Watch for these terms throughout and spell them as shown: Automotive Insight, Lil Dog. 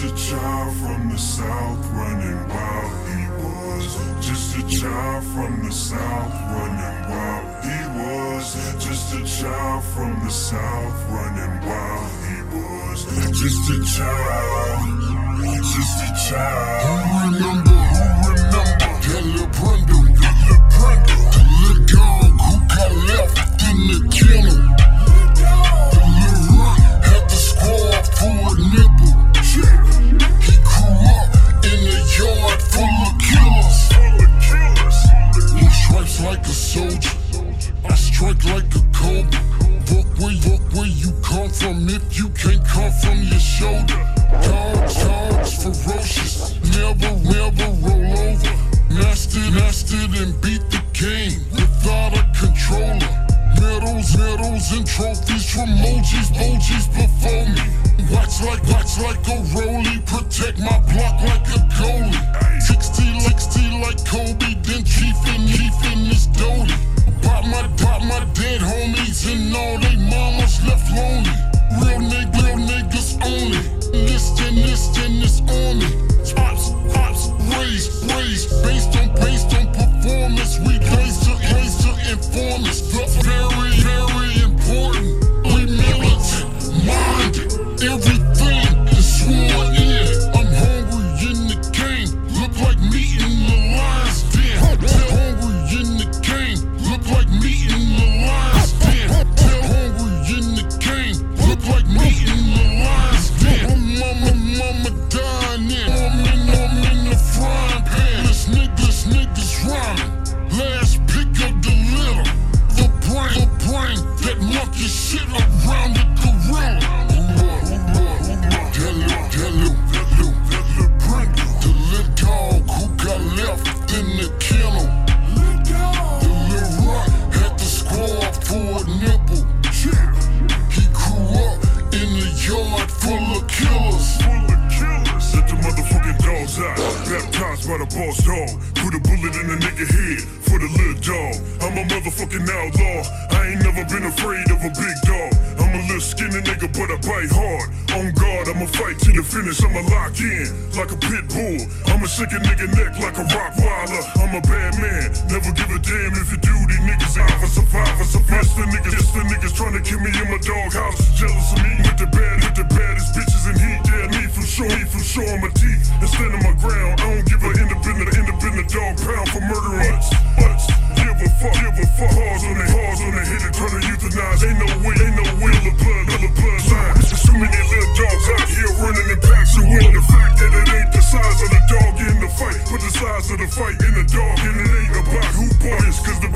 just a child from the South running wild, he was. Just a child from the South running wild, he was. Just a child from the South running wild, he was. Just a child, just a child. Who remember, that little bundle, the little dog who got left, didn't kill him. Like a soldier, I strike like a cobra. Walk where you come from if you can't come from your shoulder. Dogs ferocious, never roll over. Mastered and beat the game without a controller. Medals and trophies from emojis before me. Watch like a rollie, protect my block like a goalie. 60 like Kobe, then chief in this dolly. Bought my dead homies and all they mamas left lonely. Real niggas only. Listen, it's on me. Spots, raise. Based on performance, we raise to informants. Very important. We militant, minded. Everything is sworn in. I'm hungry in the game. Look like meat in the lion's den. Hungry in the game. Look like meat in the lion's den. Hungry in the game. Look like meat in the lion's den. Mama dining. I'm in the frying pan. This nigga's rhyming. Last pick of the litter. The brain that monkey shit around the gorilla. The little dog who got left in the kennel. The little rock had to squad for a nipple. He grew up in a yard full of killers. Let the motherfucking dogs out. Baptized by the boss dog. Put a bullet in the nigga head for the little dog. I'm a motherfucking outlaw. I ain't never been afraid of a big dog. I'm a little skinny nigga, but I bite hard. On guard, I'ma fight till the finish. I'ma lock in like a pit bull. I'ma shake a nigga neck like a Rottweiler. I'm a bad man. Never give a damn if you do. These niggas out for survivor. Just the niggas trying to kill me in my doghouse. Jealous of me with the baddest bitches in heat. Yeah, me for sure. On my teeth and stand on my ground. I don't give a independent dog pound for murdering us. Give a fuck. Hars on the head and try to euthanize. Ain't no way. The blood line. There's too many little dogs out here running in packs and win. The fact that it ain't the size of the dog in the fight, but the size of the fight in the dog. And it ain't about who bought this, cause the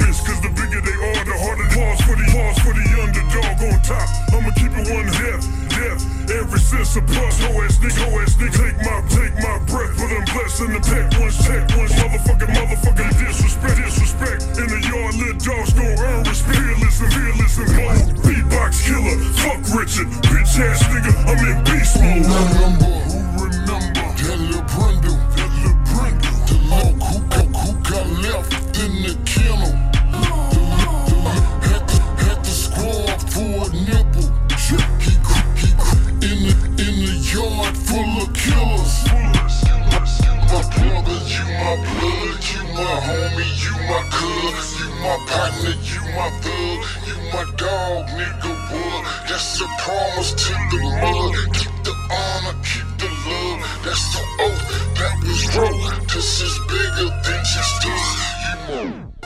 bigger they are, the harder. Pause for the underdog on top. I'ma keep it one death. Every sense of plus. Ho ass nigga. Take my breath. But I'm blessed in the pack. One motherfucking disrespect. In the yard, little dogs gon' earn respect. Fearless and bold. Beatbox killer. Fuck Richard, bitch ass nigga. I'm in beast mode. Who remember? That little brindle. The long who got left in the kennel. Had to squad for a nipple. He in the yard full of killers. My brother, you my blood, you my homie, you my cuz, you my partner, you my thug, you my dog, nigga, what? That's the promise to the mud. Keep the honor, keep the love. That's the oath that was wrote. This is bigger than just us.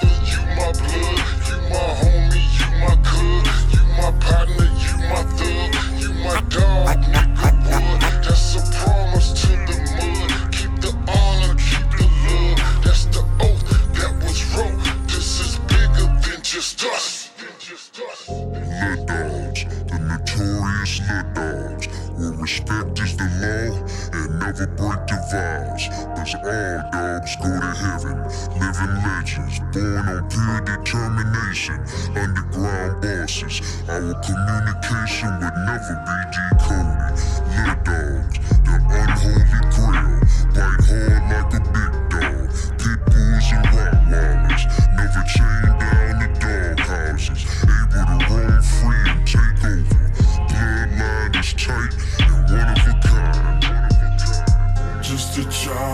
You my blood, you my homie, you my cuz, you my partner, you my thug, you my dog, nigga, what? That's the promise to the mud. Keep the honor, keep the love. That's the oath that was wrote. This is bigger than just us. Lil Dogs, the notorious Lil Dogs, where respect is the law and never break the vows. 'Cause all dogs go to heaven, living legends, born on pure determination, underground bosses. Our communication would never be decoded. Lil Dogs, the unholy grail, bite hard like a big dog. Pit bulls and rottweilers, never chained down the dog houses, able to roam free and take over. Bloodline is tight and one of a kind.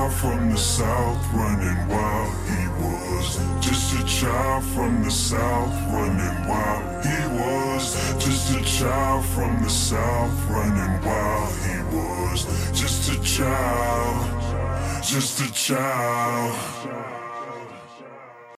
child from the south running wild, he was. Just a child from the south running wild, he was. Just a child from the south running wild, he was. Just a child, just a child.